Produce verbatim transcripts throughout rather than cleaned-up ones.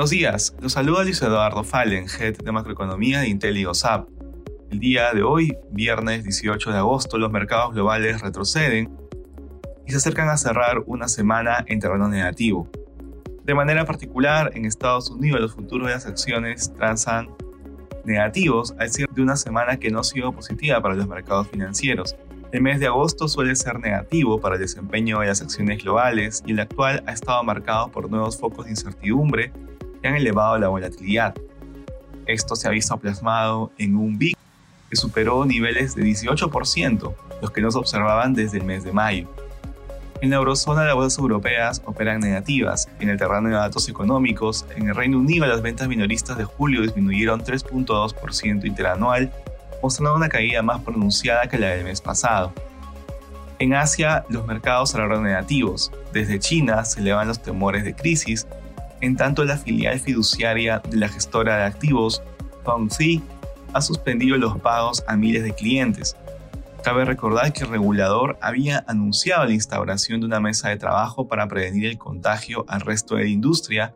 Buenos días, los saluda Luis Eduardo Falen, Head de Macroeconomía de Inteligo S A P. El día de hoy, viernes dieciocho de agosto, los mercados globales retroceden y se acercan a cerrar una semana en terreno negativo. De manera particular, en Estados Unidos los futuros de las acciones transan negativos al cierre de una semana que no ha sido positiva para los mercados financieros. El mes de agosto suele ser negativo para el desempeño de las acciones globales y el actual ha estado marcado por nuevos focos de incertidumbre que han elevado la volatilidad. Esto se ha visto plasmado en un V I X que superó niveles de dieciocho por ciento, los que no se observaban desde el mes de mayo. En la eurozona las bolsas europeas operan negativas. En el terreno de datos económicos, en el Reino Unido las ventas minoristas de julio disminuyeron tres punto dos por ciento interanual, mostrando una caída más pronunciada que la del mes pasado. En Asia, los mercados cerraron negativos. Desde China se elevan los temores de crisis, en tanto la filial fiduciaria de la gestora de activos, Fangzhi, ha suspendido los pagos a miles de clientes. Cabe recordar que el regulador había anunciado la instauración de una mesa de trabajo para prevenir el contagio al resto de la industria,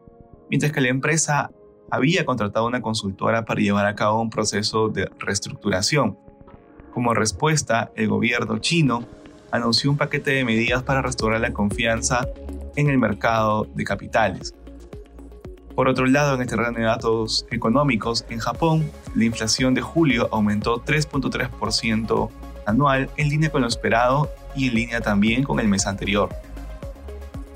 mientras que la empresa había contratado una consultora para llevar a cabo un proceso de reestructuración. Como respuesta, el gobierno chino anunció un paquete de medidas para restaurar la confianza en el mercado de capitales. Por otro lado, en el terreno de datos económicos, en Japón, la inflación de julio aumentó tres punto tres por ciento anual, en línea con lo esperado y en línea también con el mes anterior.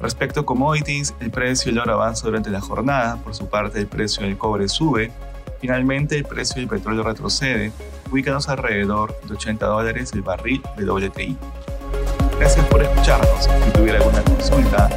Respecto a commodities, el precio del oro avanza durante la jornada, por su parte el precio del cobre sube, finalmente el precio del petróleo retrocede, ubicándose alrededor de ochenta dólares el barril de W T I. Gracias por escucharnos. Si tuviera alguna consulta,